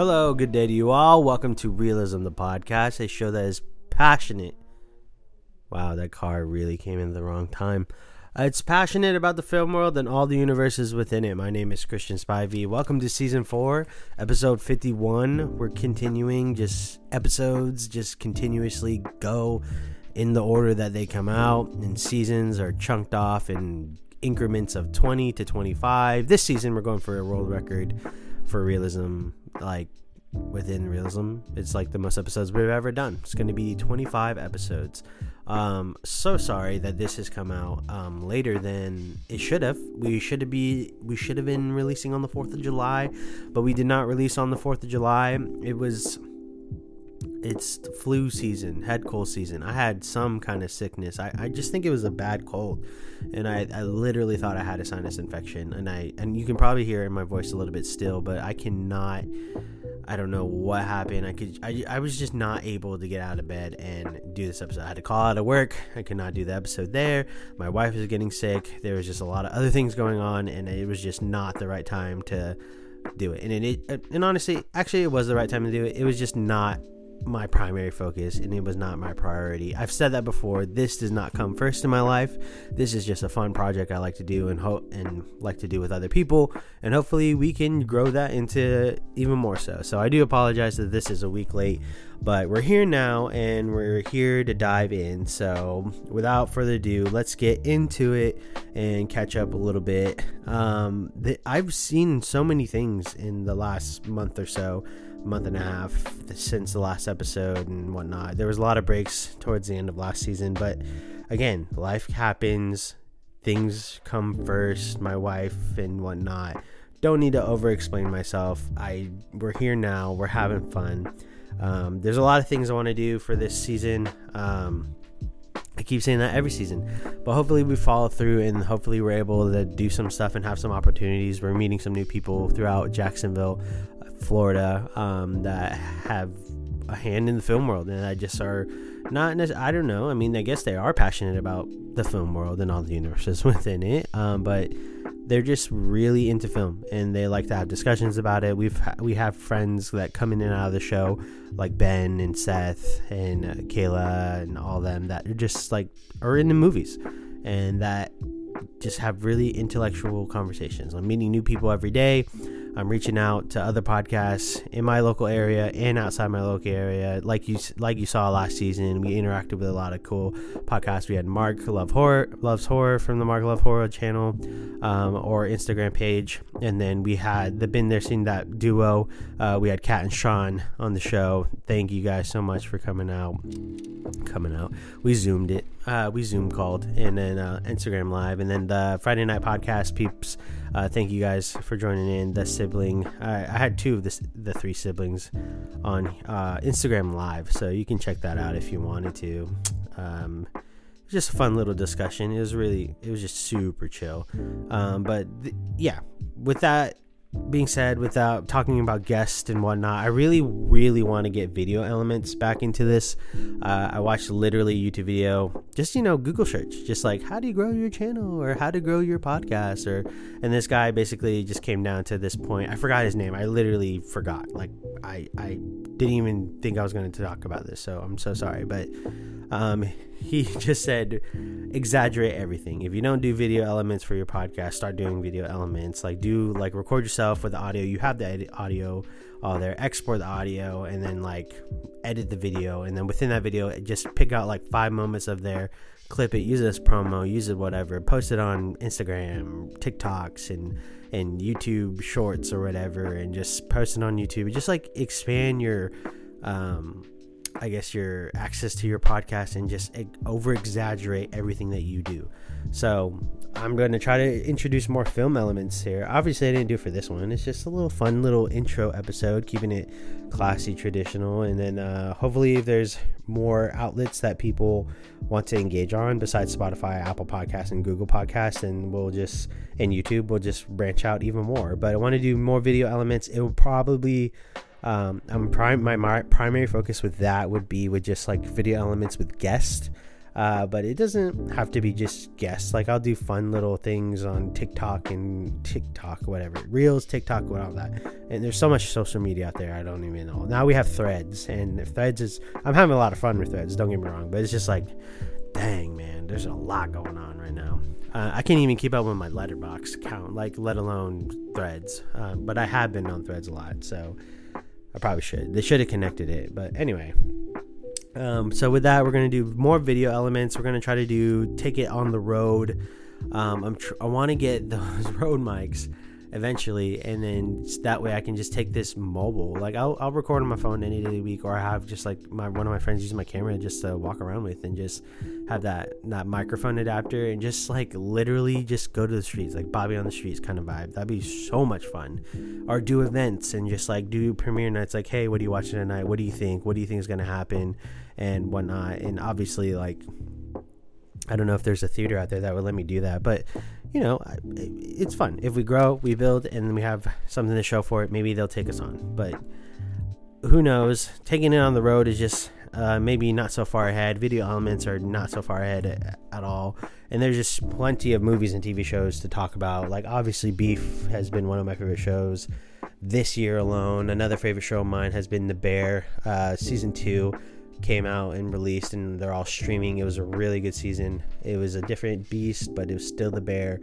Hello, good day to you all. Welcome to Realism, the podcast, a show that is passionate. Wow, that car really came in the wrong time. It's passionate about the film world and all the universes within it. My name is Christian Spivey. Welcome to Season 4, Episode 51. We're continuing, episodes continuously go in the order that they come out, and seasons are chunked off in increments of 20 to 25. This season, we're going for a world record for realism, like within realism. It's like the most episodes we've ever done. It's going to be 25 episodes. So sorry that this has come out later than it should have. We should have been releasing on the 4th of July, but we did not release on the 4th of July. It's flu season, head cold season. I had some kind of sickness. I just think it was a bad cold, and I literally thought I had a sinus infection, and you can probably hear in my voice a little bit still, but I don't know what happened. I was just not able to get out of bed and do this episode. I had to call out of work. I could not do the episode there. My wife was getting sick. There was just a lot of other things going on, and it was just not the right time to do it. And honestly, actually, it was the right time to do it. It was just not my primary focus, and it was not my priority. I've said that before. This does not come first in my life. This is just a fun project I like to do and like to do with other people, and hopefully we can grow that into even more so. So I do apologize that this is a week late, but we're here now and we're here to dive in. So without further ado, let's get into it and catch up a little bit. I've seen so many things in the last month or so, month and a half since the last episode and whatnot. There was a lot of breaks towards the end of last season, but again, life happens, things come first, my wife and whatnot. Don't need to over explain myself. We're here now, we're having fun. There's a lot of things I want to do for this season. I keep saying that every season, but hopefully we follow through and hopefully we're able to do some stuff and have some opportunities. We're meeting some new people throughout Jacksonville, Florida, that have a hand in the film world, and I just are not necessarily, I don't know, I mean, I guess they are passionate about the film world and all the universes within it, but they're just really into film and they like to have discussions about it. We have friends that come in and out of the show, like Ben and Seth and Kayla and all them, that are just like are into movies and that just have really intellectual conversations. I'm meeting new people every day. I'm reaching out to other podcasts in my local area and outside my local area. Like you saw last season, we interacted with a lot of cool podcasts. We had Mark Loves Horror from the Mark Love Horror channel, or Instagram page. And then we had the Been There Seen That duo. We had Kat and Sean on the show. Thank you guys so much for coming out. We Zoomed it. We Zoom called, and then Instagram Live, and then the Friday Night Podcast peeps. Thank you guys for joining in. The sibling, I had two of the three siblings on Instagram Live, so you can check that out if you wanted to. Just a fun little discussion. It was just super chill. With that being said, without talking about guests and whatnot, I really, really want to get video elements back into this. I watched literally a YouTube video, just, Google search, just like how do you grow your channel or how to grow your podcast, and this guy basically just came down to this point. I forgot his name. I literally forgot. Like I didn't even think I was going to talk about this, so I'm so sorry, but he just said exaggerate everything. If you don't do video elements for your podcast, start doing video elements. Like record yourself with the audio. You have the audio all there, export the audio, and then edit the video, and then within that video just pick out 5 moments of there, clip it, use it as promo, use it whatever, post it on Instagram, TikToks, and YouTube shorts or whatever, and just post it on YouTube. Just expand your your access to your podcast and just over exaggerate everything that you do. So I'm going to try to introduce more film elements here. Obviously I didn't do it for this one. It's just a little fun little intro episode, keeping it classy, traditional, and then hopefully if there's more outlets that people want to engage on besides Spotify, Apple Podcasts, and Google Podcasts, and YouTube, we'll just branch out even more. But I want to do more video elements. It will probably my primary focus with that would be with just video elements with guests. But it doesn't have to be just guests. Like, I'll do fun little things on Reels, TikTok, all that. And there's so much social media out there, I don't even know. Now we have Threads, and Threads is, I'm having a lot of fun with Threads, don't get me wrong, but it's just like, dang, man, there's a lot going on right now. I can't even keep up with my Letterboxd account, like, let alone Threads. But I have been on Threads a lot, so I probably should. They should have connected it, but anyway. So with that, we're going to do more video elements. We're going to try to take it on the road. I want to get those road mics eventually, and then that way I can just take this mobile. Like, I'll record on my phone any day of the week, or I have just like one of my friends use my camera just to walk around with, and just have that microphone adapter and just like literally just go to the streets, like Bobby on the Streets kind of vibe. That'd be so much fun. Or do events and just like do premiere nights, like, hey, what are you watching tonight? What do you think? What do you think is going to happen? And whatnot. And obviously, like, I don't know if there's a theater out there that would let me do that, but you know, it's fun. If we grow, we build, and then we have something to show for it, maybe they'll take us on. But who knows? Taking it on the road is just maybe not so far ahead. Video elements are not so far ahead at all. And there's just plenty of movies and TV shows to talk about. Like, obviously, Beef has been one of my favorite shows this year alone. Another favorite show of mine has been The Bear. Season 2 came out and released, and they're all streaming. It was a really good season. It was a different beast, but it was still The Bear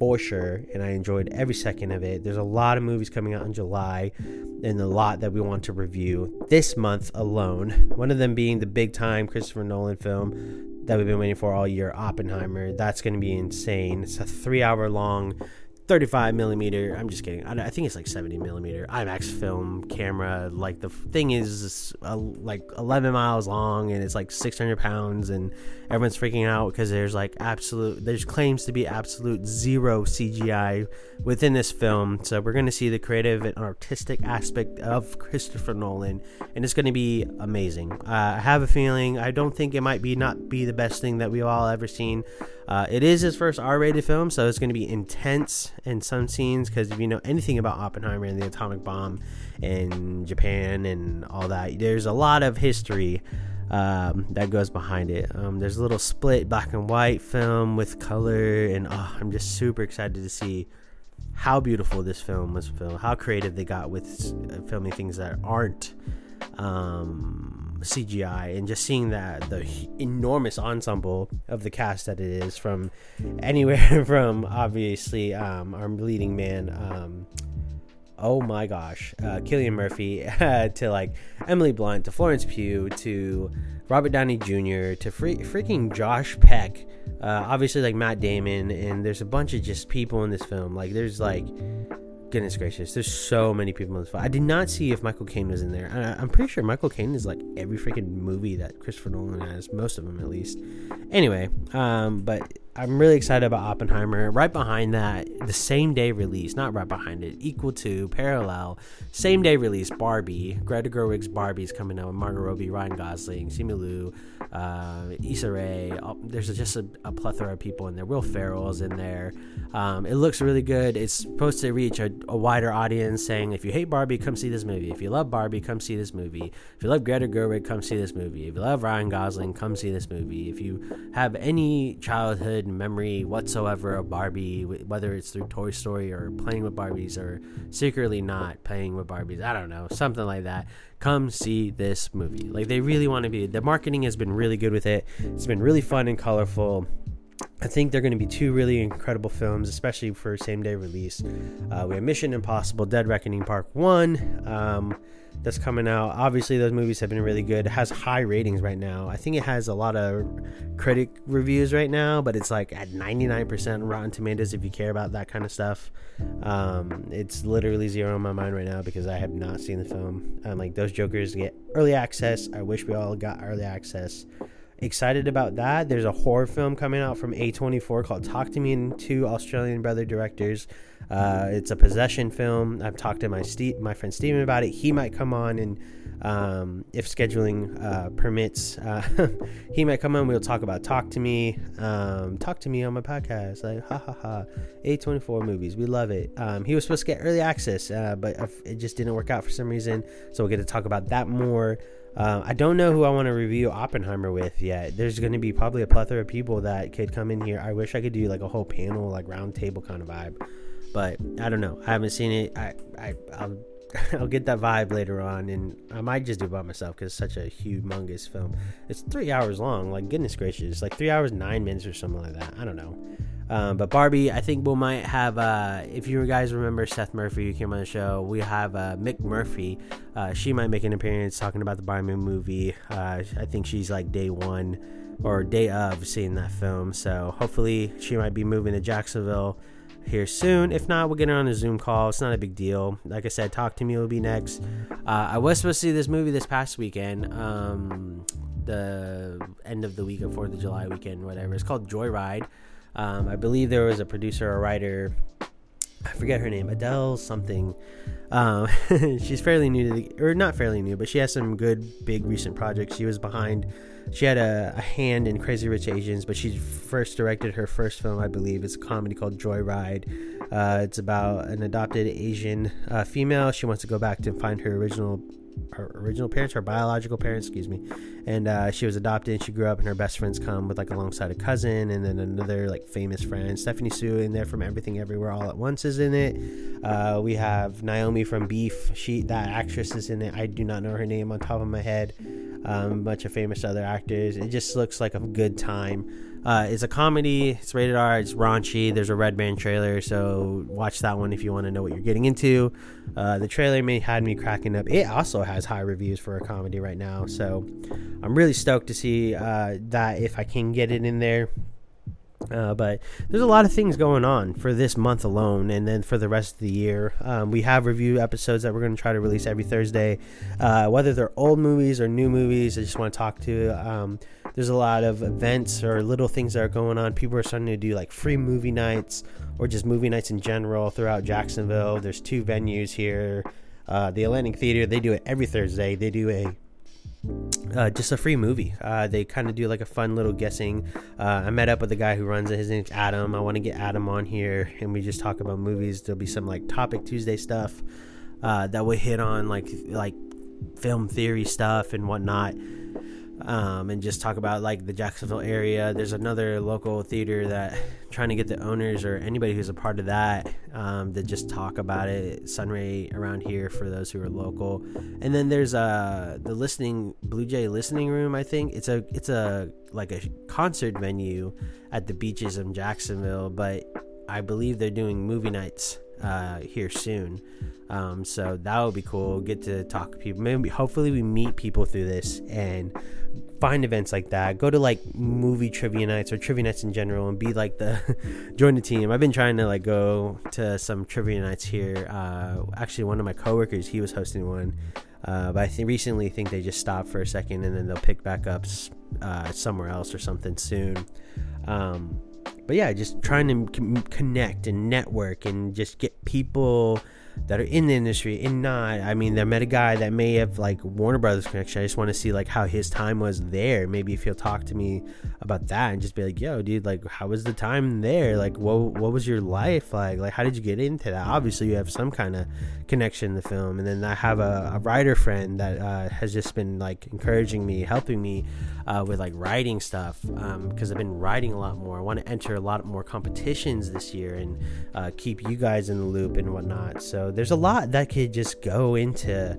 for sure, and I enjoyed every second of it. There's a lot of movies coming out in July, and a lot that we want to review this month alone, one of them being the big time Christopher Nolan film that we've been waiting for all year, Oppenheimer. That's going to be insane. It's a 3-hour long 35 millimeter, I'm just kidding, I think it's like 70 millimeter IMAX film camera. Like, the thing is like 11 miles long, and it's like 600 pounds, and everyone's freaking out because there's like there's claims to be absolute zero CGI within this film. So we're going to see the creative and artistic aspect of Christopher Nolan, and it's going to be amazing. I have a feeling, I don't think it might be not be the best thing that we've all ever seen. It is his first R-rated film, so it's going to be intense in some scenes, because if you know anything about Oppenheimer and the atomic bomb and Japan and all that, there's a lot of history that goes behind it. There's a little split black and white film with color, and I'm just super excited to see how beautiful this film was filmed, how creative they got with filming things that aren't CGI, and just seeing that the enormous ensemble of the cast that it is, from anywhere from obviously our leading man, Cillian Murphy, to like Emily Blunt, to Florence Pugh, to Robert Downey Jr, to freaking Josh Peck, obviously like Matt Damon, and there's a bunch of just people in this film. Like, there's like, goodness gracious, there's so many people in this film. I did not see if Michael Caine was in there. I'm pretty sure Michael Caine is like every freaking movie that Christopher Nolan has, most of them at least. Anyway, but I'm really excited about Oppenheimer. Right behind that, the same day release, not right behind it, equal to, parallel, same day release, Barbie. Greta Gerwig's Barbie is coming out with Margot Robbie, Ryan Gosling, Simu Liu, Issa Rae. There's just a plethora of people in there. Will Ferrell is in there. It looks really good. It's supposed to reach a wider audience, saying, if you hate Barbie, come see this movie. If you love Barbie, come see this movie. If you love Greta Gerwig, come see this movie. If you love Ryan Gosling, come see this movie. If you have any childhood memory whatsoever of Barbie, whether it's through Toy Story or playing with Barbies or secretly not playing with Barbies, I don't know, something like that, come see this movie. Like, they really want to be, the marketing has been really good with it. It's been really fun and colorful. I think they're going to be two really incredible films, especially for same day release. We have Mission Impossible Dead Reckoning Part 1 that's coming out. Obviously, those movies have been really good. It has high ratings right now. I think it has a lot of critic reviews right now, but it's like at 99% Rotten Tomatoes if you care about that kind of stuff. It's literally zero in my mind right now because I have not seen the film. Like, those jokers get early access. I wish we all got early access. Excited about that. There's a horror film coming out from A24 called Talk to Me, and two Australian brother directors. It's a possession film. I've talked to my friend Steven about it. He might come on, and if scheduling permits, he might come on. We'll talk about Talk to Me. Talk to Me on my podcast. Like, ha ha ha. A24 movies, we love it. He was supposed to get early access, but it just didn't work out for some reason. So we'll get to talk about that more. I don't know who I want to review Oppenheimer with yet. There's going to be probably a plethora of people that could come in here. I wish I could do like a whole panel, like round table kind of vibe, but I don't know. I haven't seen it. I'll get that vibe later on, and I might just do it by myself because it's such a humongous film. It's 3 hours long. Like, goodness gracious, like 3 hours, 9 minutes or something like that. I don't know. But Barbie, I think we might have, if you guys remember Seth Murphy who came on the show, we have Mick Murphy. She might make an appearance talking about the Barbie movie. I think she's like day one or day of seeing that film. So hopefully she might be moving to Jacksonville here soon. If not, we'll get her on a Zoom call. It's not a big deal. Like I said, Talk to Me will be next. I was supposed to see this movie this past weekend, the end of the week of 4th of July weekend, whatever. It's called Joyride. I believe there was a producer or writer, I forget her name, Adele something. She's fairly new to the, or not fairly new, but she has some good big recent projects. She was behind, she had a hand in Crazy Rich Asians, but she first directed her first film, I believe. It's a comedy called Joyride. It's about an adopted Asian female. She wants to go back to find her biological parents, and she was adopted, and she grew up, and her best friends come with like alongside a cousin, and then another like famous friend. Stephanie Sue in there from Everything Everywhere All at Once is in it. We have Naomi from Beef, that actress is in it. I do not know her name on top of my head. A bunch of famous other actors. It just looks like a good time. It's a comedy, it's rated R, it's raunchy. There's a Red Band trailer, so watch that one if you want to know what you're getting into. The trailer had me cracking up. It also has high reviews for a comedy right now, so I'm really stoked to see that if I can get it in there. But there's a lot of things going on for this month alone, and then for the rest of the year. We have review episodes that we're going to try to release every Thursday, whether they're old movies or new movies. I just want to talk to there's a lot of events or little things that are going on. People are starting to do like free movie nights or just movie nights in general throughout Jacksonville. There's two venues here. The Atlantic Theater, they do it every Thursday. They do just a free movie. They kind of do like a fun little guessing. I met up with the guy who runs it. His name's Adam. I want to get Adam on here, and we just talk about movies. There'll be some like Topic Tuesday stuff that will hit on like film theory stuff and whatnot, and just talk about like the Jacksonville area. There's another local theater that trying to get the owners or anybody who's a part of that to just talk about it. Sunray around here for those who are local. And then there's the listening Blue Jay listening room. I think it's a like a concert venue at the beaches in Jacksonville, but I believe they're doing movie nights here soon. So that would be cool. Get to talk to people. Maybe hopefully we meet people through this and find events like that. Go to like movie trivia nights or trivia nights in general and be like join the team. I've been trying to like go to some trivia nights here. Actually one of my coworkers, he was hosting one, but I recently think they just stopped for a second, and then they'll pick back up somewhere else or something soon. But yeah, just trying to connect and network and just get people that are in the industry and not. I mean, I met a guy that may have like Warner Brothers connection. I just want to see like how his time was there. Maybe if he'll talk to me about that and just be like, yo, dude, like how was the time there? Like what was your life like? Like how did you get into that? Obviously you have some kind of connection in the film. And then I have a writer friend that has just been like encouraging me, helping me with like writing stuff, because I've been writing a lot more. I want to enter a lot more competitions this year and keep you guys in the loop and whatnot. So there's a lot that could just go into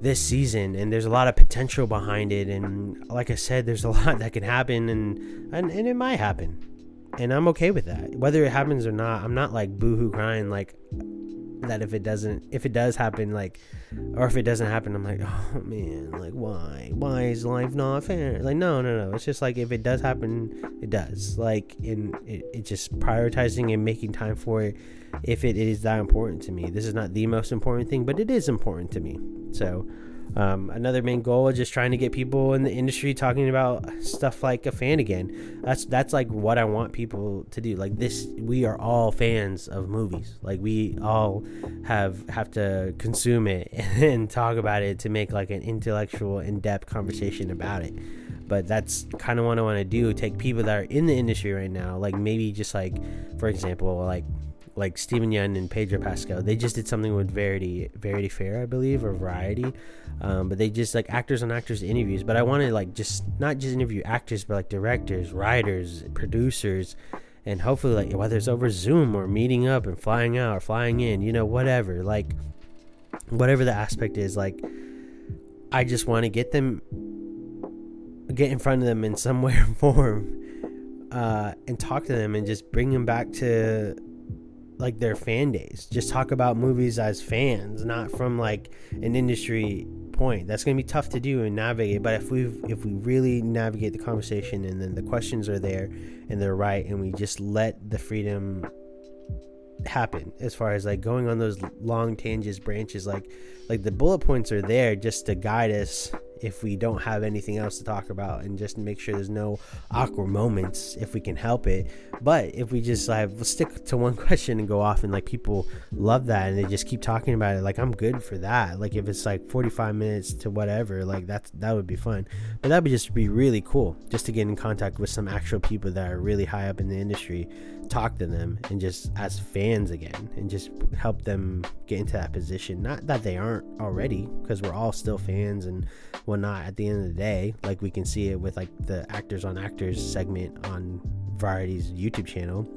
this season, and there's a lot of potential behind it, and like I said, there's a lot that can happen, and it might happen, and I'm okay with that. Whether it happens or not, I'm not like boohoo crying like that. If it does happen, like, or if it doesn't happen, I'm like, oh man, like why is life not fair? Like no, it's just like if it does happen, it does. Like it's just prioritizing and making time for it if it is that important to me. This is not the most important thing, but it is important to me. So another main goal is just trying to get people in the industry talking about stuff like a fan again. That's like what I want people to do. Like this, we are all fans of movies. Like we all have to consume it and talk about it to make like an intellectual, in-depth conversation about it. But that's kind of what I want to do. Take people that are in the industry right now, like maybe just like, for example, like like Steven Yeun and Pedro Pascal. They just did something with Variety Fair, I believe, or Variety. But they just like actors on actors interviews. But I wanted like just not just interview actors, but like directors, writers, producers, and hopefully like whether it's over Zoom or meeting up and flying out or flying in, you know, whatever. Like whatever the aspect is, like I just want to get in front of them in some way or form. And talk to them and just bring them back to like their fan days. Just talk about movies as fans, not from like an industry point. That's gonna be tough to do and navigate, but if we really navigate the conversation and then the questions are there and they're right and we just let the freedom happen as far as like going on those long tangents, branches, like the bullet points are there just to guide us if we don't have anything else to talk about, and just make sure there's no awkward moments if we can help it. But if we just like we'll stick to one question and go off, and like people love that and they just keep talking about it, like I'm good for that. Like if it's like 45 minutes to whatever, like that would be fun. But that would just be really cool, just to get in contact with some actual people that are really high up in the industry, talk to them and just as fans again, and just help them get into that position. Not that they aren't already, because we're all still fans and whatnot at the end of the day. Like we can see it with like the actors on actors segment on Variety's YouTube channel,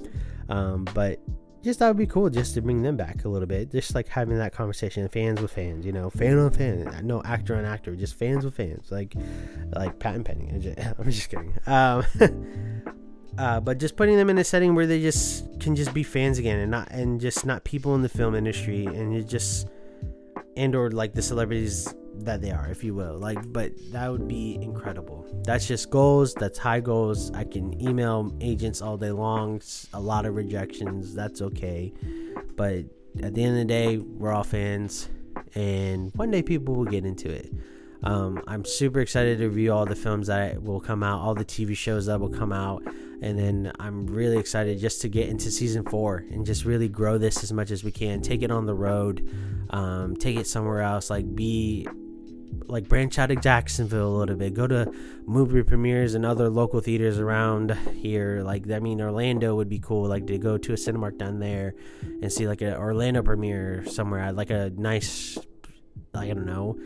but just that would be cool, just to bring them back a little bit, just like having that conversation, fans with fans, you know, fan on fan, no actor on actor, just fans with fans, like Pat and Penny. I'm just kidding. But just putting them in a setting where they just can just be fans again, and not people in the film industry, and it just or like the celebrities that they are, if you will. Like, but that would be incredible. That's just goals. That's high goals. I can email agents all day long. It's a lot of rejections. That's okay. But at the end of the day, we're all fans, and one day people will get into it. I'm super excited to review all the films that will come out, all the TV shows that will come out, and then I'm really excited just to get into season 4 and just really grow this as much as we can. Take it on the road, take it somewhere else, like be like branch out of Jacksonville a little bit, go to movie premieres and other local theaters around here. Like I mean, Orlando would be cool, like to go to a Cinemark down there and see like an Orlando premiere somewhere, like a nice, like I don't know,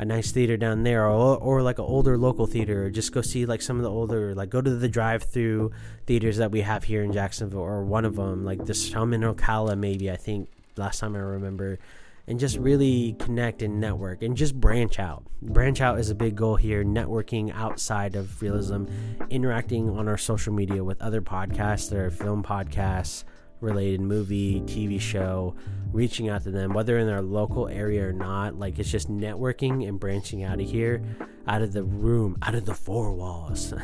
a nice theater down there, or like an older local theater, or just go see like some of the older, like go to the drive-through theaters that we have here in Jacksonville, or one of them, like this some in Ocala maybe, I think last time I remember, and just really connect and network and just branch out. Branch out is a big goal here, networking outside of Realism, interacting on our social media with other podcasts that are film podcasts related, movie, TV show, reaching out to them, whether in their local area or not. Like it's just networking and branching out of here, out of the room, out of the four walls.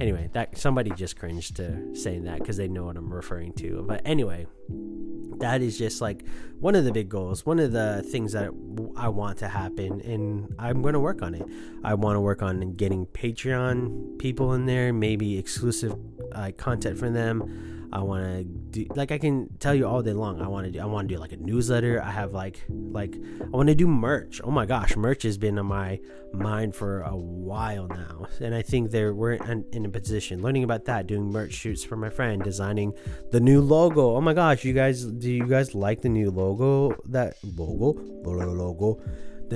Anyway, that somebody just cringed to saying that because they know what I'm referring to. But anyway, that is just like one of the big goals, one of the things that I want to happen, and I'm going to work on it. I want to work on getting Patreon people in there, maybe exclusive content for them. I want to do, like I can tell you all day long, I want to do like a newsletter. I have like I want to do merch. Oh my gosh, merch has been on my mind for a while now, and I think we're in a position, learning about that, doing merch shoots for my friend, designing the new logo. Oh my gosh, you guys, do you guys like the new logo? The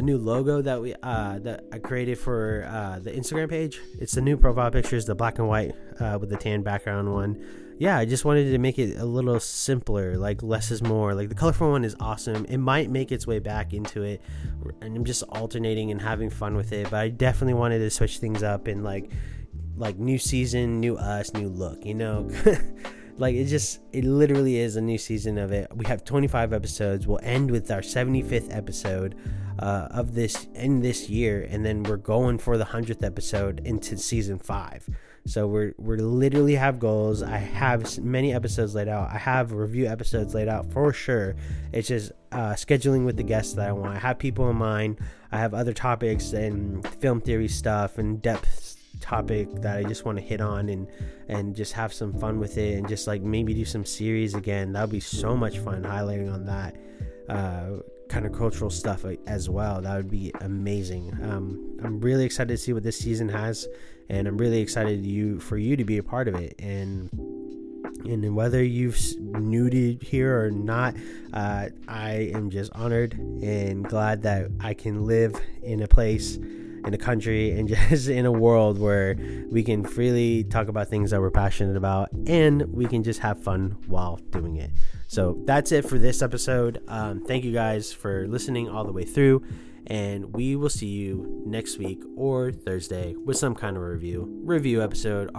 new logo that we that I created for the Instagram page. It's the new profile pictures, the black and white with the tan background one. Yeah, I just wanted to make it a little simpler, like less is more. Like the colorful one is awesome. It might make its way back into it, and I'm just alternating and having fun with it. But I definitely wanted to switch things up and like new season, new us, new look. You know. Like it literally is a new season of it. We have 25 episodes. We'll end with our 75th episode of this in this year, and then we're going for the 100th episode into season 5. So we're literally have goals. I have many episodes laid out. I have review episodes laid out for sure. It's just scheduling with the guests that I want. I have people in mind. I have other topics and film theory stuff and depth topic that I just want to hit on and just have some fun with it, and just like maybe do some series again. That would be so much fun, highlighting on that kind of cultural stuff as well. That would be amazing. I'm really excited to see what this season has, and I'm really excited for you to be a part of it. And And whether you've nuded here or not, I am just honored and glad that I can live in a place, in a country, and just in a world where we can freely talk about things that we're passionate about, and we can just have fun while doing it. So that's it for this episode. Thank you guys for listening all the way through, and we will see you next week or Thursday with some kind of review episode.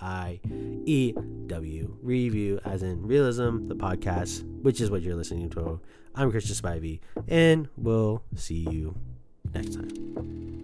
REVIEW, review as in Realism, the podcast, which is what you're listening to. I'm Christian Spivey, and we'll see you next time.